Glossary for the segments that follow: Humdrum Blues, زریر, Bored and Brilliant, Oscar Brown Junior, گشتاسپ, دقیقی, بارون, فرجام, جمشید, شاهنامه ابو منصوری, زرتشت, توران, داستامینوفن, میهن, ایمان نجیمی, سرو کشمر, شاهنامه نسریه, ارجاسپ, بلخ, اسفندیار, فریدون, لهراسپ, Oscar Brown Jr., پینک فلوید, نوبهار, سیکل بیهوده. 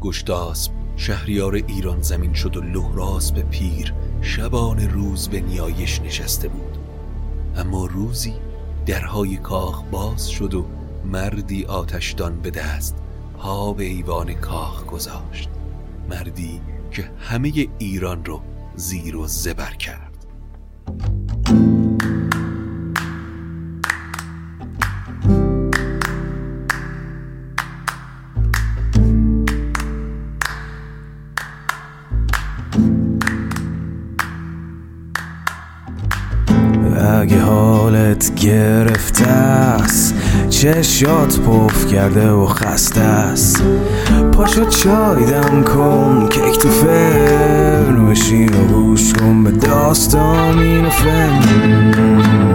گشتاسپ شهریار ایران زمین شد و لهراسپ پیر شبان روز به نیایش نشسته بود. اما روزی درهای کاخ باز شد و مردی آتشدان به دست پا به ایوان کاخ گذاشت، مردی که همه ایران رو زیر و زبر کرد. اگه حالت گرفته است، چشات پف کرده و خسته است، پاشو چای دم کن که کیک تو فرن بشین و گوش کن به داستامینوفن.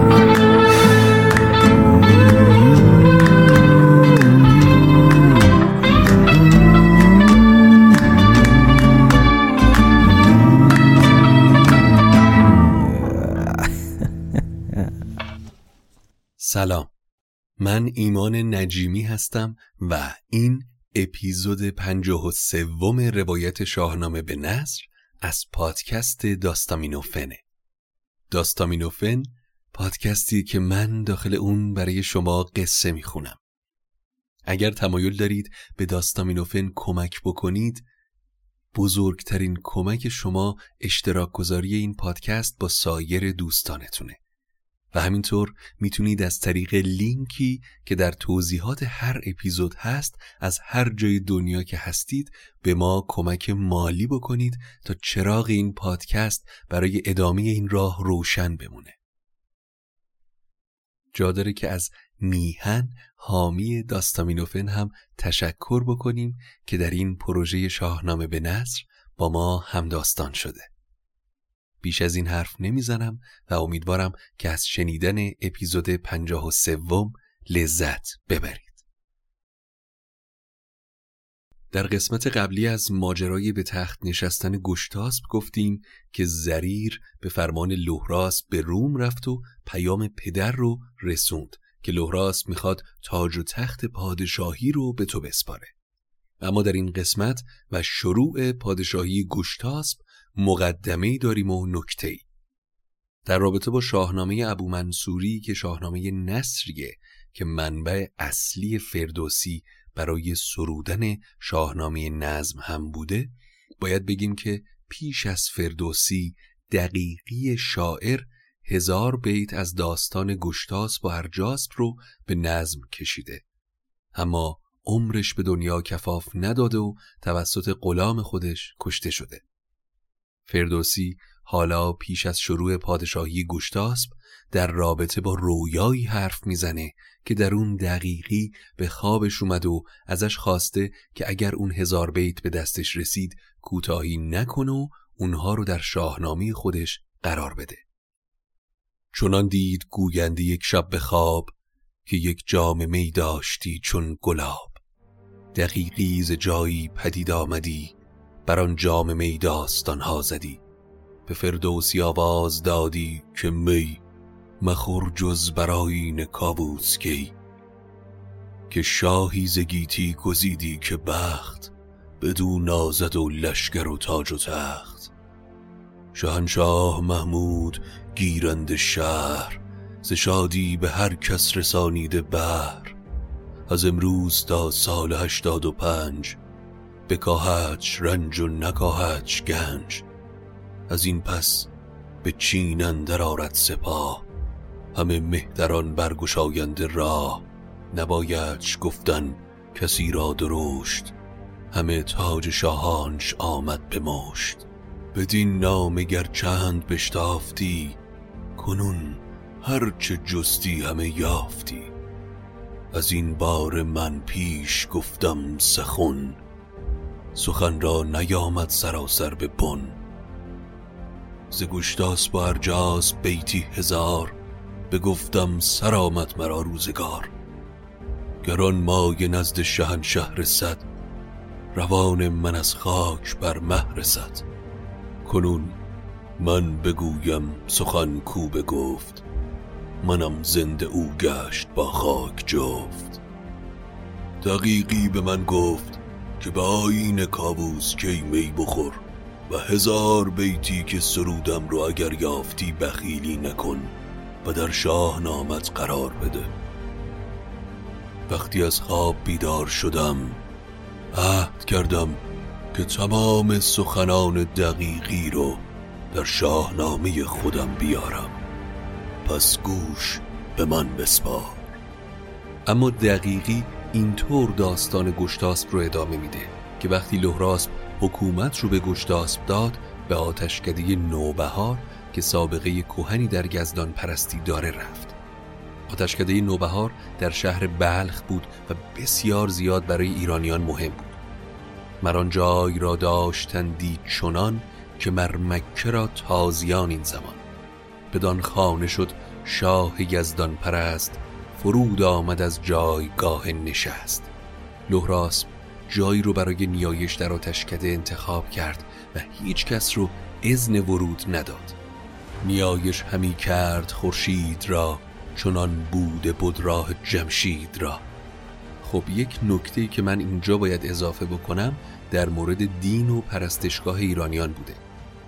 سلام، من ایمان نجیمی هستم و این اپیزود 53 روایت شاهنامه به نثر از پادکست داستامینوفنه. داستامینوفن پادکستی که من داخل اون برای شما قصه میخونم. اگر تمایل دارید به داستامینوفن کمک بکنید، بزرگترین کمک شما اشتراک گذاری این پادکست با سایر دوستانتونه. و همینطور میتونید از طریق لینکی که در توضیحات هر اپیزود هست از هر جای دنیا که هستید به ما کمک مالی بکنید تا چراغ این پادکست برای ادامه این راه روشن بمونه. جا داره که از میهن، حامی داستامینوفن، هم تشکر بکنیم که در این پروژه شاهنامه به نثر با ما همداستان شده. بیش از این حرف نمیزنم و امیدوارم که از شنیدن اپیزود 53 لذت ببرید. در قسمت قبلی از ماجرای به تخت نشستن گشتاسپ گفتیم که زریر به فرمان لهراسپ به روم رفت و پیام پدر رو رسوند که لهراسپ میخواد تاج و تخت پادشاهی رو به تو بسپاره. اما در این قسمت و شروع پادشاهی گشتاسپ مقدمه‌ای داریم و نکته‌ای در رابطه با شاهنامه ابو منصوری که شاهنامه نسریه که منبع اصلی فردوسی برای سرودن شاهنامه نظم هم بوده. باید بگیم که پیش از فردوسی دقیقی شاعر 1000 بیت از داستان گشتاسپ و ارجاسپ رو به نظم کشیده، اما عمرش به دنیا کفاف نداده و توسط غلام خودش کشته شده. فردوسی حالا پیش از شروع پادشاهی گشتاسپ در رابطه با رویایی حرف میزنه که در اون دقیقی به خوابش اومد و ازش خواسته که اگر اون 1000 بیت به دستش رسید کوتاهی نکنه و اونها رو در شاهنامه خودش قرار بده. چنان دید گوینده یک شب به خواب که یک جام می داشتی چون گلاب. دقیقی ز جایی پدید آمدی، بر آن جام می داستان ها زدی. به فردوسی آواز دادی که می مخور جز برای نکابوس کی. که شاهی ز گیتی گزیدی که بخت، بدو نازد و لشگر و تاج و تخت. شاهنشاه محمود گیرند شهر، ز شادی به هر کس رسانیده بهر. از امروز تا سال 85 بکاهدش رنج و نکاهدش گنج. از این پس به چین اندر آرد سپاه، همه مهتران برگشاینده راه. نبایدش گفتن کسی را درشت، همه تاج شاهانش آمد به مشت. بدین نام گر چند بشتافتی، کنون هرچه جستی همه یافتی. از این بار من پیش گفتم سخن، سخن را نیامد سراسر به بن. ز گشتاسپ و ارجاسپ بیتی 1000، بگفتم سر آمد مرا روزگار. گران مایه نزد شهنشه رسد، روان من از خاک بر مه رسد. کنون من بگویم سخن کو بگفت، منم زنده او گشت با خاک جفت. دقیقی به من گفت که به آیین کابوس کی می بخور و 1000 بیتی که سرودم رو اگر یافتی بخیلی نکن و در شاهنامت قرار بده. وقتی از خواب بیدار شدم عهد کردم که تمام سخنان دقیقی رو در شاهنامه خودم بیارم، پس گوش به من بسپار. اما دقیقی اینطور داستان گشتاسپ رو ادامه میده که وقتی لهراسپ حکومت رو به گشتاسپ داد، به آتشکده نوبهار که سابقه کهنی در گزدان پرستی داره رفت. آتشکده نوبهار در شهر بلخ بود و بسیار زیاد برای ایرانیان مهم بود. مران جای را داشتندی چنان که مرمکه را تازیان این زمان. بدان خانه شد شاه گزدان پرست، فرود آمد از جایگاه نشست. لهراسپ جایی رو برای نیایش در آتشکده انتخاب کرد و هیچ کس رو اذن ورود نداد. نیایش همی کرد خورشید را، چنان بوده بود راه جمشید را. خب یک نکته‌ای که من اینجا باید اضافه بکنم در مورد دین و پرستشگاه ایرانیان بوده.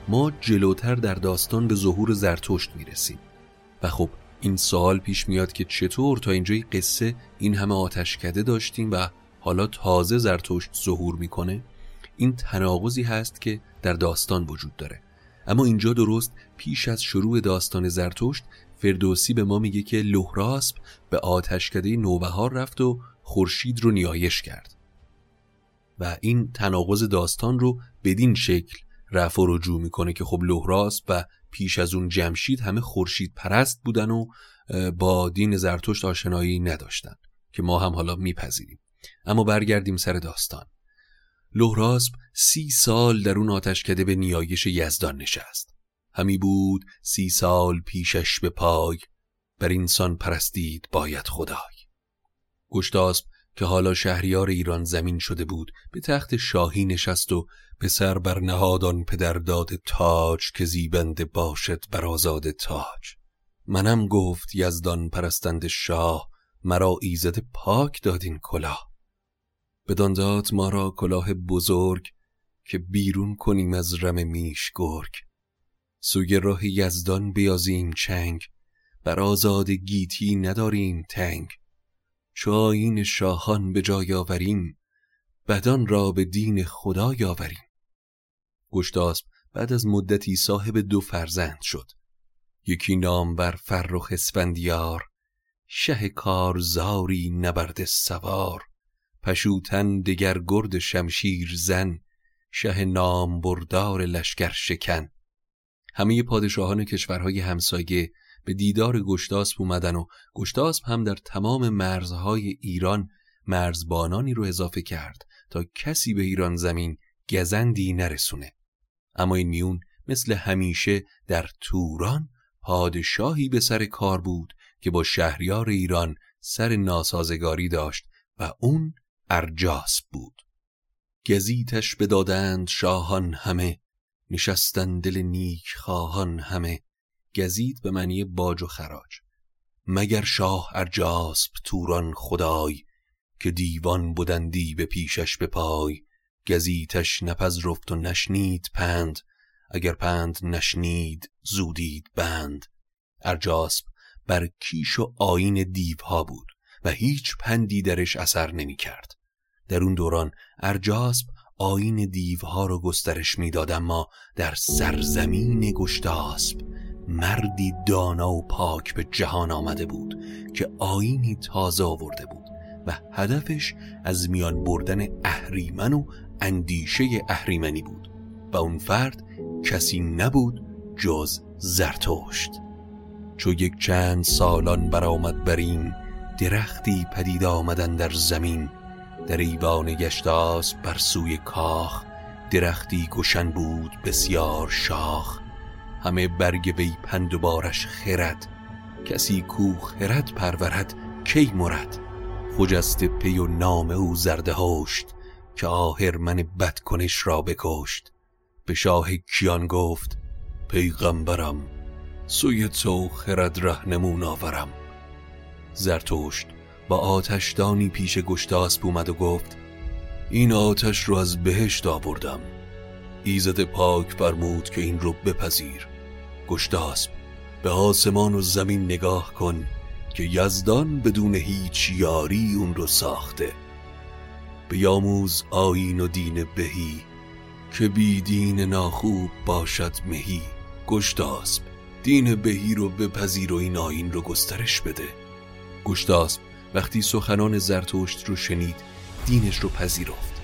ما جلوتر در داستان به ظهور زرتشت میرسیم و خب این سوال پیش میاد که چطور تا اینجای قصه این همه آتشکده داشتیم و حالا تازه زرتشت ظهور میکنه. این تناقضی هست که در داستان وجود داره. اما اینجا درست پیش از شروع داستان زرتشت فردوسی به ما میگه که لهراسپ به آتشکده نوبهار رفت و خورشید رو نیایش کرد و این تناقض داستان رو بدین شکل رفع و رجوع میکنه که خب لهراسپ و پیش از اون جمشید همه خورشید پرست بودن و با دین زرتشت آشنایی نداشتن که ما هم حالا میپذیریم. اما برگردیم سر داستان. لهراسپ 30 سال در اون آتشکده به نیایش یزدان نشست. همی بود 30 سال پیشش به پای، بر اینسان پرستید باید خدای. گشتاسپ که حالا شهریار ایران زمین شده بود به تخت شاهی نشست و به سر بر نهادان پدر داد تاج، که زیبنده باشد بر آزاد تاج. منم گفت یزدان پرستند شاه، مرا ایزد پاک دادین کلاه. بدان داد ما را کلاه بزرگ، که بیرون کنیم از رم میش گرگ. سوی راه یزدان بیازیم چنگ، بر آزاد گیتی نداریم تنگ. چو آیین شاهان به جای آوریم، بدان را به دین خدا یاوریم. گشتاسپ بعد از مدتی صاحب 2 فرزند شد. یکی نامور فرخ اسفندیار، شه کارزاری نبرد سوار. پشوتن دگر گرد شمشیر زن، شه نام بردار لشکر شکن. همه پادشاهان کشورهای همسایه به دیدار گشتاسپ اومدن و گشتاسپ هم در تمام مرزهای ایران مرزبانانی رو اضافه کرد تا کسی به ایران زمین گزندی نرسونه. اما این میون مثل همیشه در توران پادشاهی به سر کار بود که با شهریار ایران سر ناسازگاری داشت و اون ارجاسپ بود. گزیتش بدادند شاهان همه، نشستند دل نیک خواهان همه. گزید به معنی باج و خراج. مگر شاه ارجاسپ توران خدای، که دیوان بودندی به پیشش به پای. گزیتش نپذرفت و نشنید پند، اگر پند نشنید زودید بند. ارجاسپ بر کیش و آیین دیوها بود و هیچ پندی درش اثر نمی کرد. در اون دوران ارجاسپ آیین دیوها رو گسترش می داد، اما در سرزمین گشتاسپ مردی دانا و پاک به جهان آمده بود که آیینی تازه آورده بود و هدفش از میان بردن اهریمن و اندیشه اهریمنی بود و اون فرد کسی نبود جز زرتشت. چو یک چند سالان برآمد برین، درختی پدید آمدن در زمین. در ایوان گشتاسپ بر سوی کاخ، درختی گشن بود بسیار شاخ. همه برگ وی پند و بارش خرد، کسی کو خرد پرورد کی مرد. خجسته پی و نام او زرد هشت، که آهرمن بدکنش را بکشت. به شاه کیان گفت پیغمبرم، سوی تو خرد رهنمون آورم. زرتشت با آتشدانی پیش گشتاسپ اومد و گفت این آتش رو از بهشت آوردم. ایزد پاک فرمود که این رو بپذیر. گشتاسپ، به آسمان و زمین نگاه کن که یزدان بدون هیچ یاری اون رو ساخته. بیاموز آیین و دین بهی، که بی دین ناخوب باشد مهی. گشتاسپ، دین بهی رو بپذیر و این آیین رو گسترش بده. گشتاسپ وقتی سخنان زرتشت رو شنید، دینش رو پذیرفت.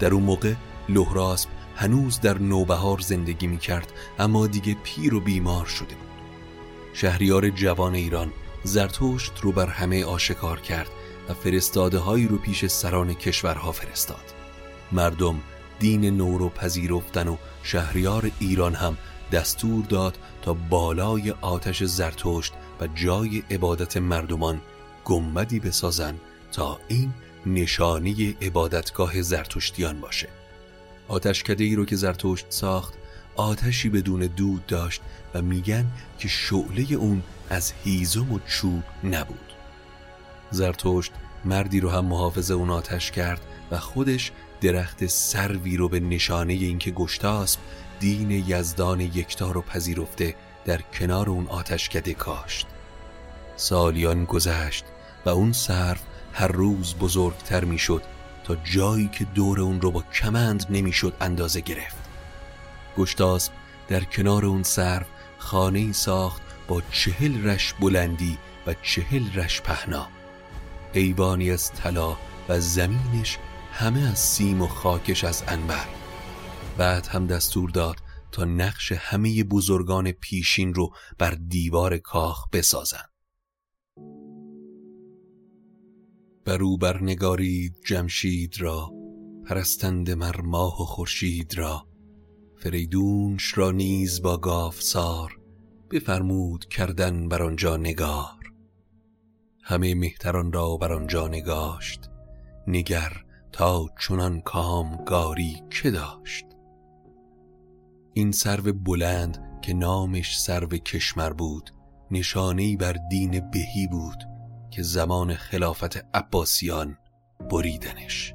در اون موقع لهراسپ هنوز در نوبهار زندگی می کرد، اما دیگه پیر و بیمار شده بود. شهریار جوان ایران زرتشت رو بر همه آشکار کرد و فرستاده هایی رو پیش سران کشورها فرستاد. مردم دین نو رو پذیرفتن و شهریار ایران هم دستور داد تا بالای آتش زرتشت و جای عبادت مردمان گنبدی بسازن تا این نشانه عبادتگاه زرتشتیان باشه. آتشکده‌ای رو که زرتشت ساخت آتشی بدون دود داشت و میگن که شعله اون از هیزم و چوب نبود. زرتشت مردی رو هم محافظ اون آتش کرد و خودش درخت سروی رو به نشانه اینکه گشتاسپ دین یزدان یکتا رو پذیرفته در کنار اون آتشکده کاشت. سالیان گذشت و اون سرو هر روز بزرگتر میشد تا جایی که دور اون رو با کمند نمیشد اندازه گرفت. گشتاسپ در کنار اون سرو خانه‌ای ساخت با 40 رش بلندی و 40 رش پهنا، ایوانی از طلا و زمینش همه از سیم و خاکش از عنبر. بعد هم دستور داد تا نقش همه بزرگان پیشین رو بر دیوار کاخ بسازن. برو برنگارید جمشید را، پرستند مر ماه و خورشید را. فریدونش را نیز با گافسار، بفرمود کردن بر آنجا نگار. همه مهتران را بر آنجا نگاشت، نگر تا چنان کامگاری که داشت. این سرو بلند که نامش سرو کشمر بود، نشانه‌ای بر دین بهی بود که زمان خلافت عباسیان بریدنش.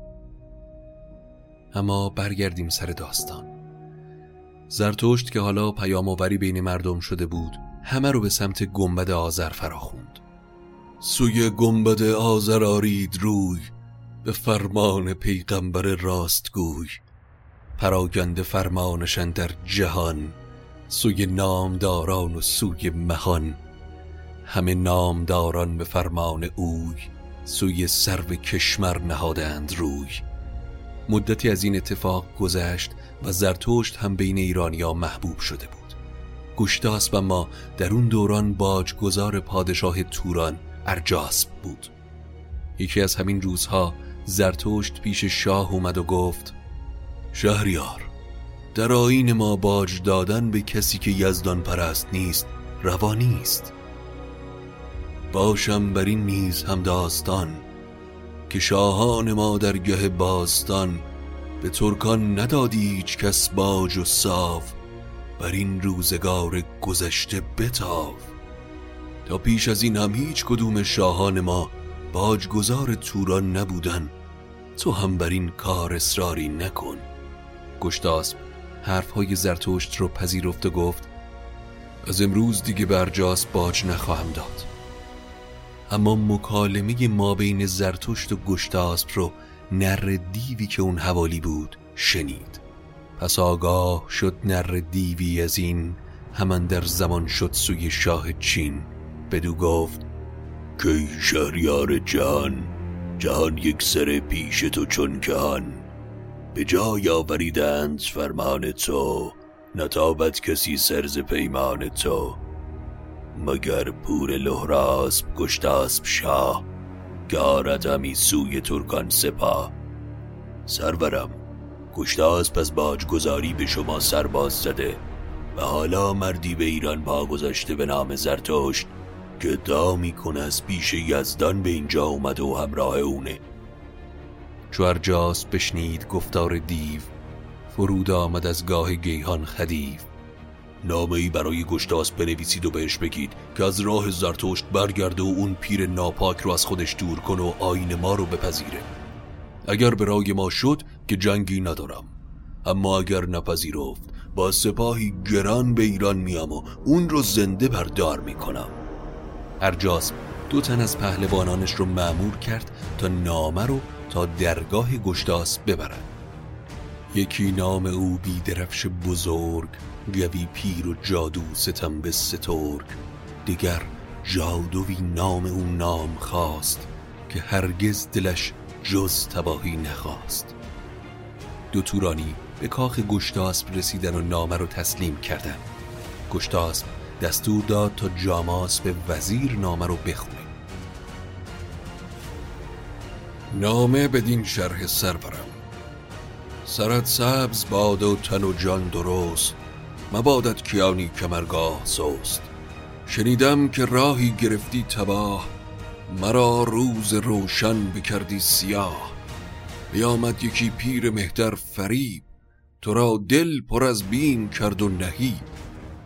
اما برگردیم سر داستان. زرتشت که حالا پیام‌آوری بین مردم شده بود، همه رو به سمت گنبد آذر فراخوند. سوی گنبد آذر آرید روی، به فرمان پیغمبر راستگوی. پراگنده فرمانشان در جهان، سوی نامداران و سوی مهان. همه نامداران به فرمان اوی، سوی سرو کشمر نهادند روی. مدتی از این اتفاق گذشت و زرتشت هم بین ایرانی‌ها محبوب شده بود. گشتاسپ اما در اون دوران باجگذار پادشاه توران ارجاسپ بود. یکی از همین روزها زرتشت پیش شاه اومد و گفت: شهریار، در آیین ما باج دادن به کسی که یزدان پرست نیست روا نیست. باشم بر این نیز هم داستان، که شاهان ما در گه باستان به ترکان ندادی هیچ کس باج و ساو. بر این روزگار گذشته بتاو، تا پیش از این هم هیچ کدوم شاهان ما باجگزار توران نبودن. تو هم بر این کار اصراری نکن. گشتاسپ حرفهای زرتشت رو پذیرفت و گفت: از امروز دیگه بر ارجاسپ باج نخواهم داد. اما مکالمه ما بین زرتشت و گشتاسپ رو نر دیوی که اون حوالی بود شنید. پس آگاه شد نر دیوی از این، همان در زمان شد سوی شاه چین. بدو گفت: کی شهریار جان، جهان یک سر پیش تو چون کهان. به جای آوریدند فرمان تو، نتابد کسی سرز پیمان تو. مگر پور لهراسپ گشتاسپ شاه، که آرد همی سوی ترکان سپاه. سرورم، گشتاسپ از باجگذاری به شما سرباز زده و حالا مردی به ایران پا گذاشته به نام زرتشت که دا میکنه از پیش یزدان به اینجا اومده و همراه اونه. چو ارجاسپ بشنید گفتار دیو، فرود آمد از گاه گیهان خدیو. نامه ای برای گشتاسپ بنویسید و بهش بگید که از راه زرتشت برگرده و اون پیر ناپاک رو از خودش دور کن و آیین ما رو بپذیره. اگر به رای ما شد که جنگی ندارم، اما اگر نپذیرفت با سپاهی گران به ایران میام و اون رو زنده بردار میکنم. ارجاسپ دو تن از پهلوانانش رو مأمور کرد تا نامه رو تا درگاه گشتاسپ ببرند. یکی نام او بیدرفش بزرگ، گوی پیر و جادو ستم به سترگ، دیگر جادوی نام او نام خواست، که هرگز دلش جز تباهی نخواست. دو تورانی به کاخ گشتاسپ رسیدن و نامه رو تسلیم کردن. گشتاسپ دستور داد تا جاماسپ وزیر نامه رو بخونه. نامه بدین شرح سرورم: سرت سبز باد و تن و جان درست، مبادت کیانی کمرگاه سوست. شنیدم که راهی گرفتی تباه، مرا روز روشن بکردی سیاه. بیامد یکی پیر مهتر فریب، تو را دل پر از بیم کرد و نهیب.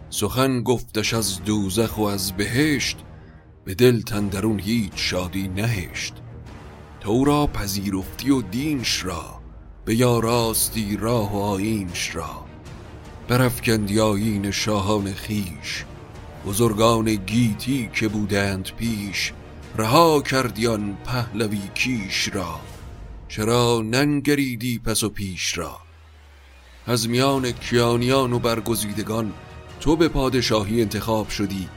سخن گفتش از دوزخ و از بهشت، به دل تندرون هیچ شادی نهشت. تو را پذیرفتی و دینش را، به یا راستی راه و آینش را. برافکندی آیین شاهان خیش، بزرگان گیتی که بودند پیش. رها کردیان پهلوی کیش را، چرا ننگریدی پس و پیش را. از میان کیانیان و برگزیدگان، تو به پادشاهی انتخاب شدی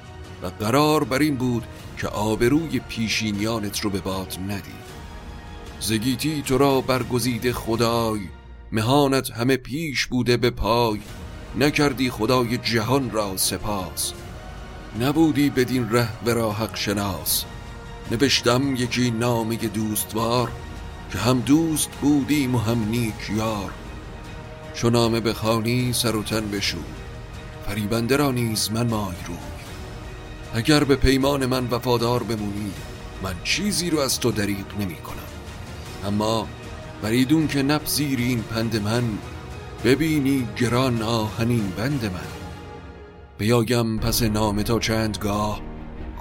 و قرار بر این بود که آبروی پیشینیانت رو به باد ندی. زگیتی تو را برگزیده خدای، مهانت همه پیش بوده به پای. نکردی خدای جهان را سپاس، نبودی بدین ره و را حق شناس. نوشتم یکی نامی دوستوار، که هم دوست بودیم و هم نیک یار. چو نامه بخوانی سر و تن بشوی، فریبنده را نیز من مای روی. اگر به پیمان من وفادار بمونی، من چیزی رو از تو دریغ نمی کنم. اما فریدون که نپذیری این پند من، ببینی گران آهنین بند من. بیایم پس نامه تا چند گاه،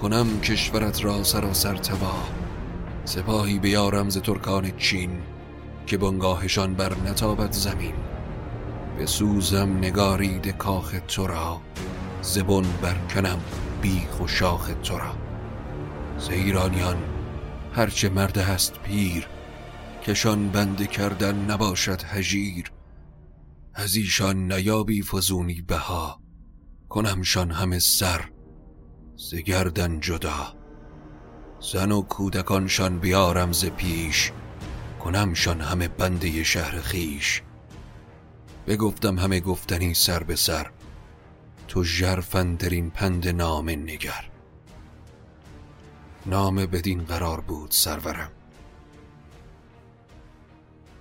کنم کشورت را سراسر تباه. سپاهی بیارم ز ترکان چین، که بنگاهشان بر نتابد زمین. به سوزم نگارید کاخ تو را، زبون برکنم بیخ و شاخ تو را. ز ایرانیان هرچه مرد هست پیر، کشان بنده کردن نباشد هجیر. از ایشان نیابی فزونی بها، کنمشان همه سر ز گردن جدا. زن و کودکانشان بیارم ز پیش، کنمشان همه بنده شهر خیش. بگفتم همه گفتنی سر به سر، تو ژرفندرین پند نام نگر. نام بدین قرار بود سرورم.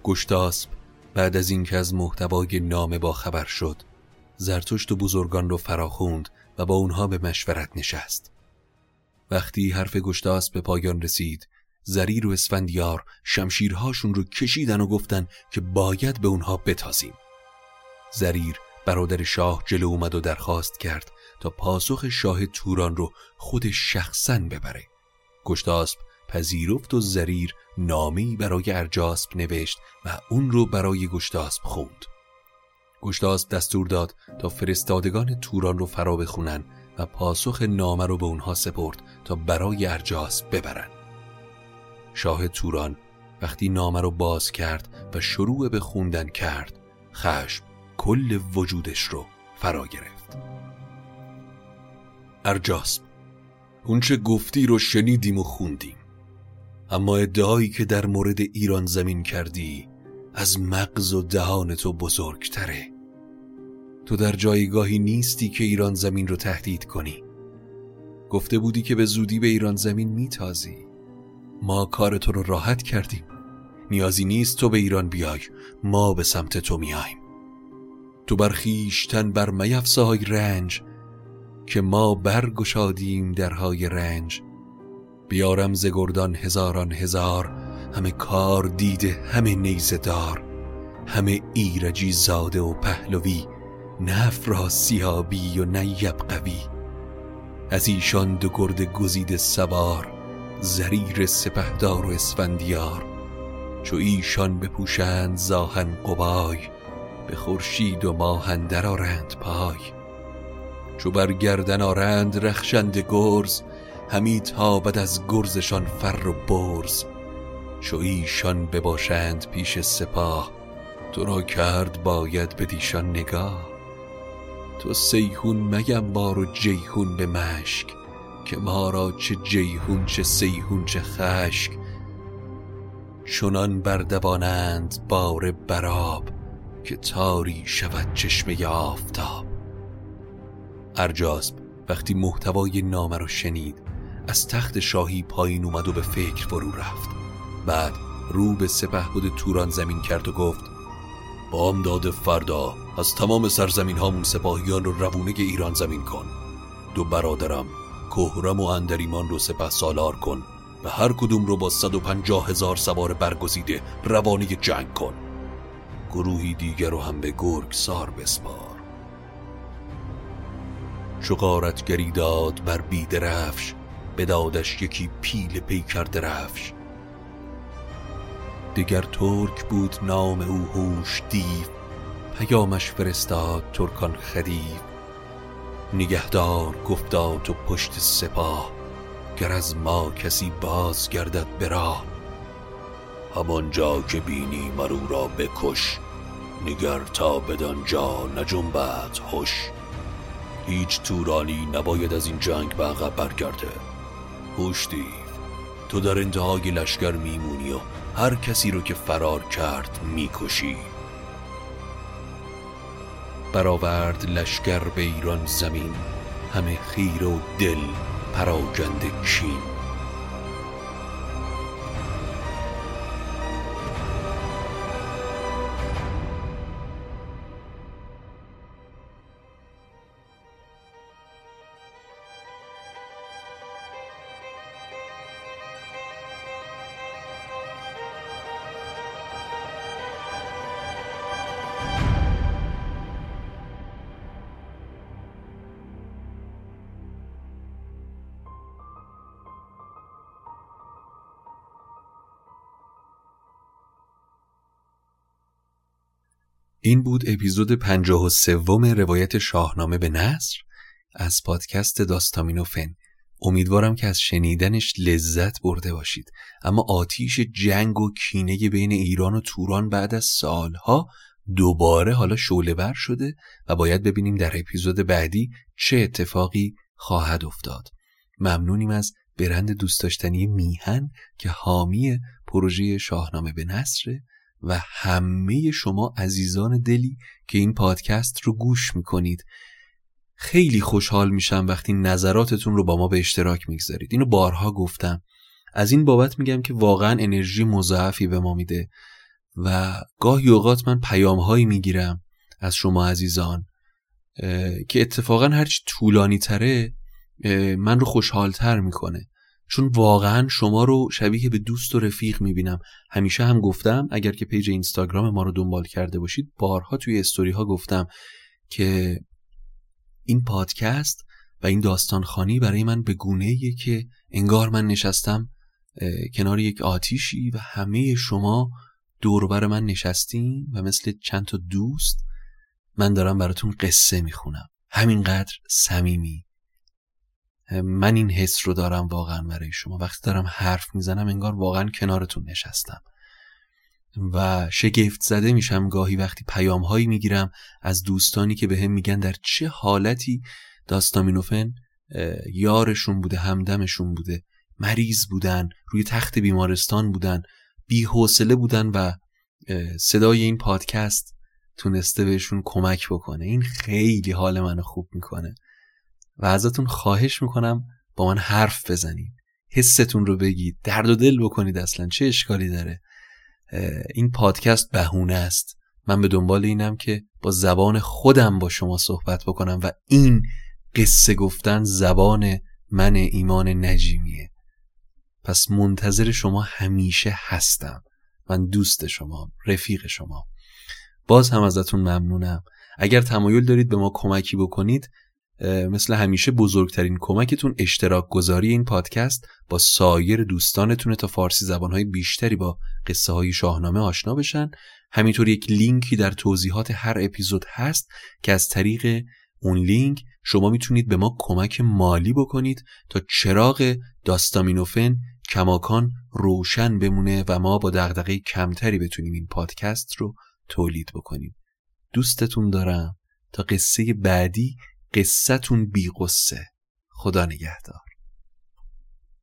گشتاسپ بعد از اینکه از محتوای نامه با خبر شد، زرتشت و بزرگان رو فراخوند و با اونها به مشورت نشست. وقتی حرف گشتاسپ به پایان رسید، زریر و اسفندیار شمشیرهاشون رو کشیدن و گفتن که باید به اونها بتازیم. زریر برادر شاه جلو اومد و درخواست کرد تا پاسخ شاه توران رو خود شخصاً ببره. گشتاسپ پذیرفت و زریر نامه‌ای برای ارجاسپ نوشت و اون رو برای گشتاسپ خوند. گشتاسپ دستور داد تا فرستادگان توران رو فرا بخونن و پاسخ نامه رو به اونها سپرد تا برای ارجاسپ ببرن. شاه توران وقتی نامه رو باز کرد و شروع به خوندن کرد، خشم کل وجودش رو فرا گرفت. ارجاسپ: اون چه گفتی رو شنیدیم و خوندیم، اما ادعایی که در مورد ایران زمین کردی از مغز و دهان تو بزرگتره. تو در جایگاهی نیستی که ایران زمین رو تهدید کنی. گفته بودی که به زودی به ایران زمین میتازی. ما کار تو رو راحت کردیم. نیازی نیست تو به ایران بیای، ما به سمت تو میایم. تو بر خویشتن بر میفزای رنج، که ما برگشادیم درهای رنج. بیارم ز گردان هزاران هزار، همه کار دیده همه نیزه دار. همه ایرجی زاده و پهلوی، نه افراسیابی و نه یبغوی. از ایشان دو گرد گزیده سوار، زریر سپهدار و اسفندیار. چو ایشان بپوشند زاهن قبای، به خورشید و ماه اندر آرند پای. چو بر گردن آرند رخشنده گرز، همی تابد از گرزشان فر و برز. چو ایشان بباشند پیش سپاه، تو را کرد باید بدیشان نگاه. تو سیحون میمار و جیحون به مشک، که ما را چه جیحون چه سیحون چه خشک. چنان بردوانند بار براب، که تاری شود چشمه آفتاب. ارجاسپ وقتی محتوای نامه را شنید، از تخت شاهی پایین اومد و به فکر فرو رفت. بعد رو به سپهبد توران زمین کرد و گفت: با امداد فردا از تمام سرزمین هامون سپاهیان رو روونه ایران زمین کن. دو برادرم کهرم و اندریمان رو سپه سالار کن، و هر کدوم رو با 150,000 سوار برگزیده روانه جنگ کن. گروهی دیگر رو هم به گرگسار بسپار. چو غارتگری داد بر بی درفش، بدادش یکی پیل پیکر درفش. دگر ترک بود نام او هوش دیو، پیامش فرستاد ترکان خدیو. نگهدار گفتا تو پشت سپاه، گر از ما کسی باز گردد به راه. همانجا که بینی مرو را بکش، نگر تا بدانجا نجنبد هوش. هیچ تورانی نباید از این جنگ به عقب برگرده. هوش دیو تو در انتهای لشکر میمونی و هر کسی رو که فرار کرد میکشی. برآورد لشکر به ایران زمین، همه خیر و دل پراگنده چین. این بود اپیزود 53 روایت شاهنامه به نثر از پادکست داستامینوفن. امیدوارم که از شنیدنش لذت برده باشید. اما آتیش جنگ و کینه بین ایران و توران بعد از سالها دوباره حالا شعله‌ور شده و باید ببینیم در اپیزود بعدی چه اتفاقی خواهد افتاد. ممنونیم از برند دوست داشتنی میهن که حامی پروژه شاهنامه به نثر، و همه شما عزیزان دلی که این پادکست رو گوش میکنید. خیلی خوشحال میشم وقتی نظراتتون رو با ما به اشتراک میگذارید. اینو بارها گفتم. از این بابت میگم که واقعا انرژی مضاعفی به ما میده و گاهی اوقات من پیام‌هایی میگیرم از شما عزیزان که اتفاقا هرچی طولانی تره من رو خوشحال تر میکنه، چون واقعا شما رو شبیه به دوست و رفیق میبینم. همیشه هم گفتم، اگر که پیج اینستاگرام ما رو دنبال کرده باشید، بارها توی استوری ها گفتم که این پادکست و این داستانخوانی برای من به گونه‌ایه که انگار من نشستم کنار یک آتیشی و همه شما دور بر من نشستین و مثل چند تا دوست من دارم براتون قصه میخونم. همینقدر صمیمی. من این حس رو دارم واقعا برای شما. وقتی دارم حرف میزنم انگار واقعا کنارتون نشستم و شگفت زده میشم گاهی وقتی پیام هایی میگیرم از دوستانی که بهم میگن در چه حالتی داستامینوفن یارشون بوده، همدمشون بوده، مریض بودن، روی تخت بیمارستان بودن، بی‌حوصله بودن و صدای این پادکست تونسته بهشون کمک بکنه. این خیلی حال منو خوب میکنه و ازتون خواهش میکنم با من حرف بزنید، حستون رو بگید، درد و دل بکنید. اصلا چه اشکالی داره؟ این پادکست بهونه است. من به دنبال اینم که با زبان خودم با شما صحبت بکنم و این قصه گفتن زبان من، ایمان نجیمیه. پس منتظر شما همیشه هستم. من دوست شما، رفیق شما. باز هم ازتون ممنونم. اگر تمایل دارید به ما کمکی بکنید، مثل همیشه بزرگترین کمکتون اشتراک گذاری این پادکست با سایر دوستانتونه تا فارسی زبانهای بیشتری با قصه های شاهنامه آشنا بشن. همینطور یک لینکی در توضیحات هر اپیزود هست که از طریق اون لینک شما میتونید به ما کمک مالی بکنید تا چراغ داستامینوفن کماکان روشن بمونه و ما با دغدغه کمتری بتونیم این پادکست رو تولید بکنیم. دوستتون دارم. تا قصه بعدی قصه‌تون بی قصه. خدا نگهدار.